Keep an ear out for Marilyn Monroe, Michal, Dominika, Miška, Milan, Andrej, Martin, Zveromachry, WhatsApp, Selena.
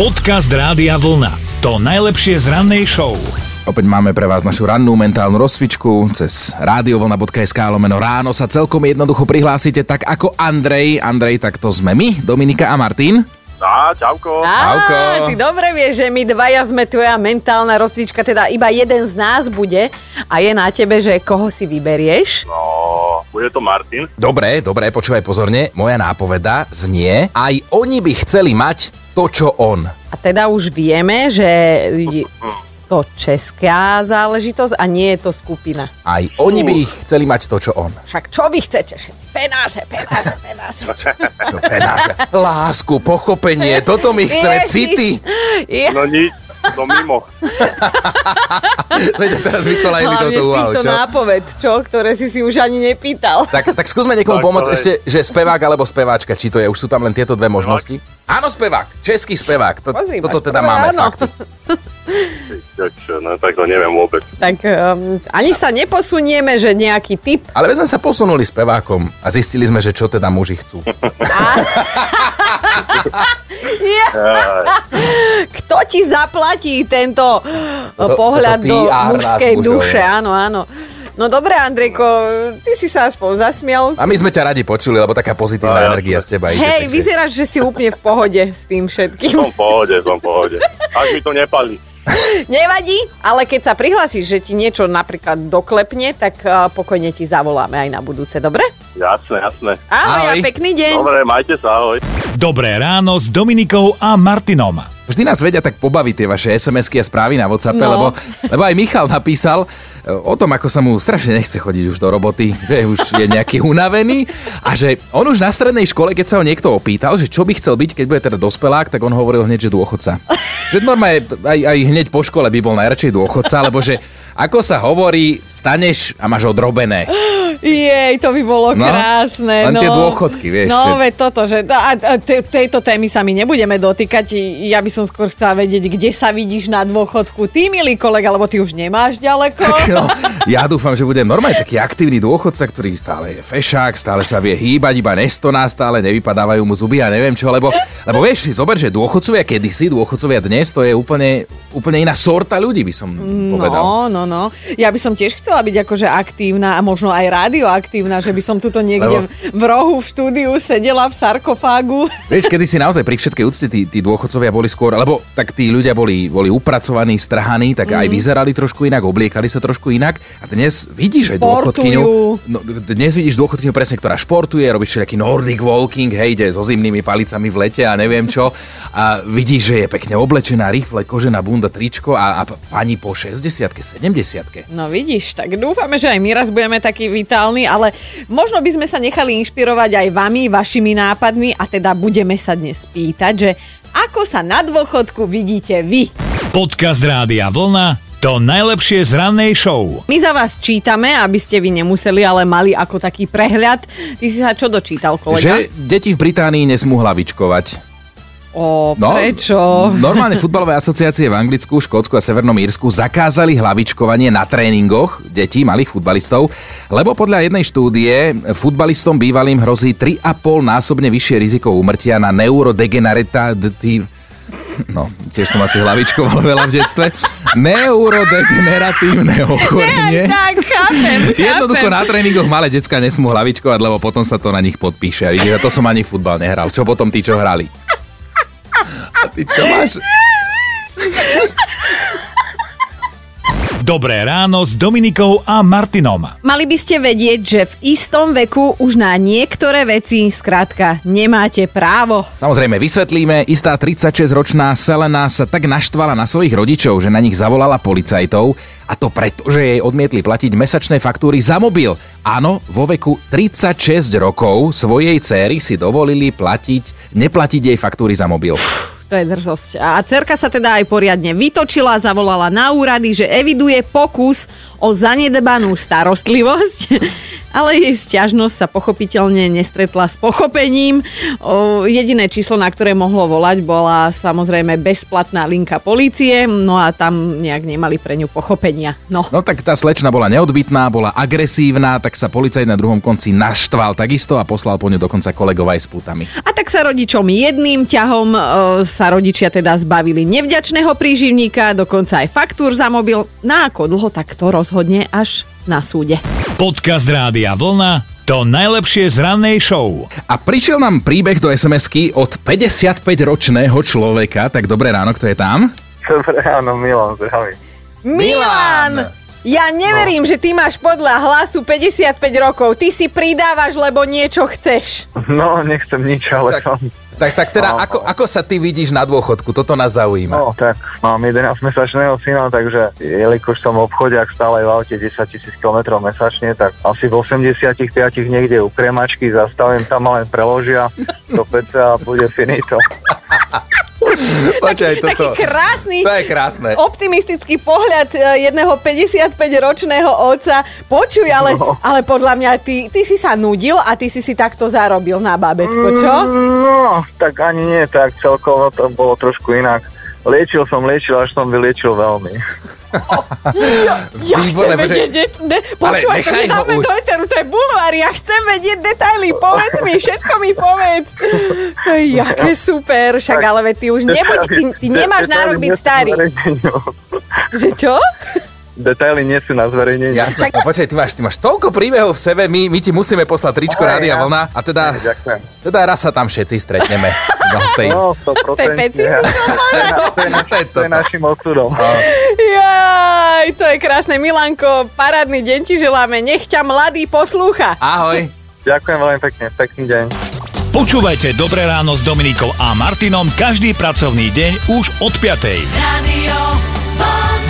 Podcast Rádia Vlna. To najlepšie z rannej show. Opäť máme pre vás našu rannú mentálnu rozcvičku cez radiovlna.sk/ráno sa celkom jednoducho prihlásite tak ako Andrej. Andrej, tak to sme my, Dominika a Martin. Čauko. Čauko. Ty dobre vieš, že my dvaja sme tvoja mentálna rozcvička, teda iba jeden z nás bude a je na tebe, že koho si vyberieš. No, bude to Martin. Dobre, počúvaj pozorne. Moja nápoveda znie, aj oni by chceli mať to, čo on. A teda už vieme, že je to česká záležitosť a nie je to skupina. Aj oni by chceli mať to, čo on. Však čo vy chcete? Penáze. Penáze. Lásku, pochopenie, toto my chceme, city. No nič, to mimo. Veď teraz vykolajili toto uvahu, čo? Hlavne z týchto nápoved, čo? Ktoré si už ani nepýtal. Tak skúsme niekomu pomôcť ešte, že spevák alebo speváčka, či to je, už sú tam len tieto dve možnosti. Áno, spevák, český spevák, toto teda máme fakty. Tak to neviem vôbec. Tak ani sa neposunieme, že nejaký typ. Ale my sme sa posunuli s spevákom a zistili sme, že čo teda muži chcú. Kto ti zaplatí tento pohľad do mužskej duše? Áno. No dobré, Andrejko, ty si sa aspoň zasmial. A my sme ťa radi počuli, lebo taká pozitívna energia z teba ide. Hej, vyzeráš, že si úplne v pohode s tým všetkým. Som v pohode. Až mi to nepalí. Nevadí, ale keď sa prihlasíš, že ti niečo napríklad doklepne, tak pokojne ti zavoláme aj na budúce, dobre? Jasné. Ahoj. A pekný deň. Dobre, majte sa, ahoj. Dobré ráno s Dominikou a Martinom. Vždy nás vedia tak pobaviť tie vaše SMS-ky a správy na WhatsAppe, no. lebo aj Michal napísal o tom, ako sa mu strašne nechce chodiť už do roboty, že už je nejaký unavený a že on už na strednej škole, keď sa ho niekto opýtal, že čo by chcel byť, keď bude teda dospelák, tak on hovoril hneď, že dôchodca. Že normálne aj hneď po škole by bol najradšej dôchodca, lebo že ako sa hovorí, staneš a máš odrobené. Jej, to by bolo krásne. Len tie dôchodky, vieš. No, veď toto, že tejto témy sa my nebudeme dotýkať. Ja by som skôr chcela vedieť, kde sa vidíš na dôchodku. Ty, milý kolega, lebo ty už nemáš ďaleko. Tak, no, ja dúfam, že budem normálne taký aktívny dôchodca, ktorý stále je fešák, stále sa vie hýbať, iba nestoná, stále nevypadávajú mu zuby a neviem čo, lebo vieš, si zober, že dôchodcovia kedysi, dôchodcovia dnes, to je úplne iná sorta ľudí, by som povedal. No. Ja by som tiež chcela byť akože aktívna a možno aj radioaktívna, že by som tuto niekde v rohu v štúdiu sedela v sarkofágu. Vieš, kedy si naozaj pri všetkej úcte tí dôchodcovia boli skôr, alebo tak tí ľudia boli upracovaní, strhaní, tak aj vyzerali trošku inak, obliekali sa trošku inak a dnes vidíš aj dôchodkyňu. Dnes vidíš dôchodkyňu presne, ktorá športuje, robí všelijaký nordic walking, hej, ide so zimnými palicami v lete a neviem čo. A vidíš, že je pekne oblečená, rifle, kožená bunda, tričko a pani po 60-ke, 70-ke. No vidíš, tak dúfame, že aj my raz budeme taký ale možno by sme sa nechali inšpirovať aj vami, vašimi nápadmi a teda budeme sa dnes pýtať, že ako sa na dôchodku vidíte vy? Podcast Rádia Vlna. To najlepšie z rannej show. My za vás čítame, aby ste vy nemuseli, ale mali ako taký prehľad. Ty si sa čo dočítal, kolega? Že deti v Británii nesmú hlavičkovať. Prečo? Normálne futbalové asociácie v Anglicku, Škótsku a Severnom Írsku zakázali hlavičkovanie na tréningoch detí, malých futbalistov, lebo podľa jednej štúdie futbalistom bývalým hrozí 3,5-násobne vyššie riziko úmrtia na neurodegeneratív... No, tiež som asi hlavičkoval veľa v detstve. Neurodegeneratívne ochorenie. Tak, chápem. Jednoducho na tréningoch malé decká nesmú hlavičkovať, lebo potom sa to na nich podpíše. A vidíte, to som ani futbal nehral. Čo potom tí, čo hrali? A ty čo máš? Dobré ráno s Dominikou a Martinom. Mali by ste vedieť, že v istom veku už na niektoré veci skrátka nemáte právo. Samozrejme, vysvetlíme, istá 36-ročná Selena sa tak naštvala na svojich rodičov, že na nich zavolala policajtov a to preto, že jej odmietli platiť mesačné faktúry za mobil. Áno, vo veku 36 rokov svojej céry si dovolili neplatiť jej faktúry za mobil. To je drzosť. A dcérka sa teda aj poriadne vytočila, zavolala na úrady, že eviduje pokus o zanedbanú starostlivosť ale jej sťažnosť sa pochopiteľne nestretla s pochopením. Jediné číslo, na ktoré mohlo volať, bola samozrejme bezplatná linka polície, no a tam nejak nemali pre ňu pochopenia. No tak tá slečna bola neodbitná, bola agresívna, tak sa policajt na druhom konci naštval takisto a poslal po ňu dokonca kolegov aj s pútami. A tak sa rodičom jedným ťahom sa rodičia teda zbavili nevďačného príživníka, dokonca aj faktúr za mobil. Na ako dlho, tak to rozhodne až na súde. Podcast Rádia Vlna, to najlepšie z rannej show. A prišiel nám príbeh do SMS-ky od 55-ročného človeka. Tak dobré ráno, kto je tam? Dobré ráno, Milan, zdravím. Milan! Ja neverím, že ty máš podľa hlasu 55 rokov. Ty si pridávaš, lebo niečo chceš. No, nechcem nič, ale tak, som... Tak teda, ako sa ty vidíš na dôchodku? Toto nás zaujíma. No, tak mám 11-mesačného syna, takže jelikož som v obchodiach stále v aute 10 000 kilometrov mesačne, tak asi v 85 niekde u kremačky zastavím, tam ma len preložia do peca a bude finito. Taký krásny, to je krásne, optimistický pohľad jedného 55-ročného otca. Počuj, ale podľa mňa ty si sa nudil a ty si takto zarobil na babetko, čo? No, tak ani nie, tak celkovo to bolo trošku inak. Liečil, až som vyliečil veľmi. Ja chcem vedieť, počúvaj, to dáme do eteru, to je bulvár, ja chcem vedieť detaily, povedz mi, všetko mi povedz. Jaké super, však ale ty už nebuď, ty nemáš nárok byť starý. Že čo? Detaily nie sú na zverejnenie. Jasne, počkaj, ty máš toľko príbehov v sebe, my ti musíme poslať tričko Rádia Vlna a teda raz sa tam všetci stretneme. No, 100%. To je našim osudom. Jaj, to je krásne. Milanko, parádny deň ti želáme. Nech ťa mladý poslúcha. Ahoj. Ďakujem veľmi pekne, pekný deň. Počúvajte Dobré ráno s Dominikou a Martinom každý pracovný deň už od 5:00. Radio Vlna.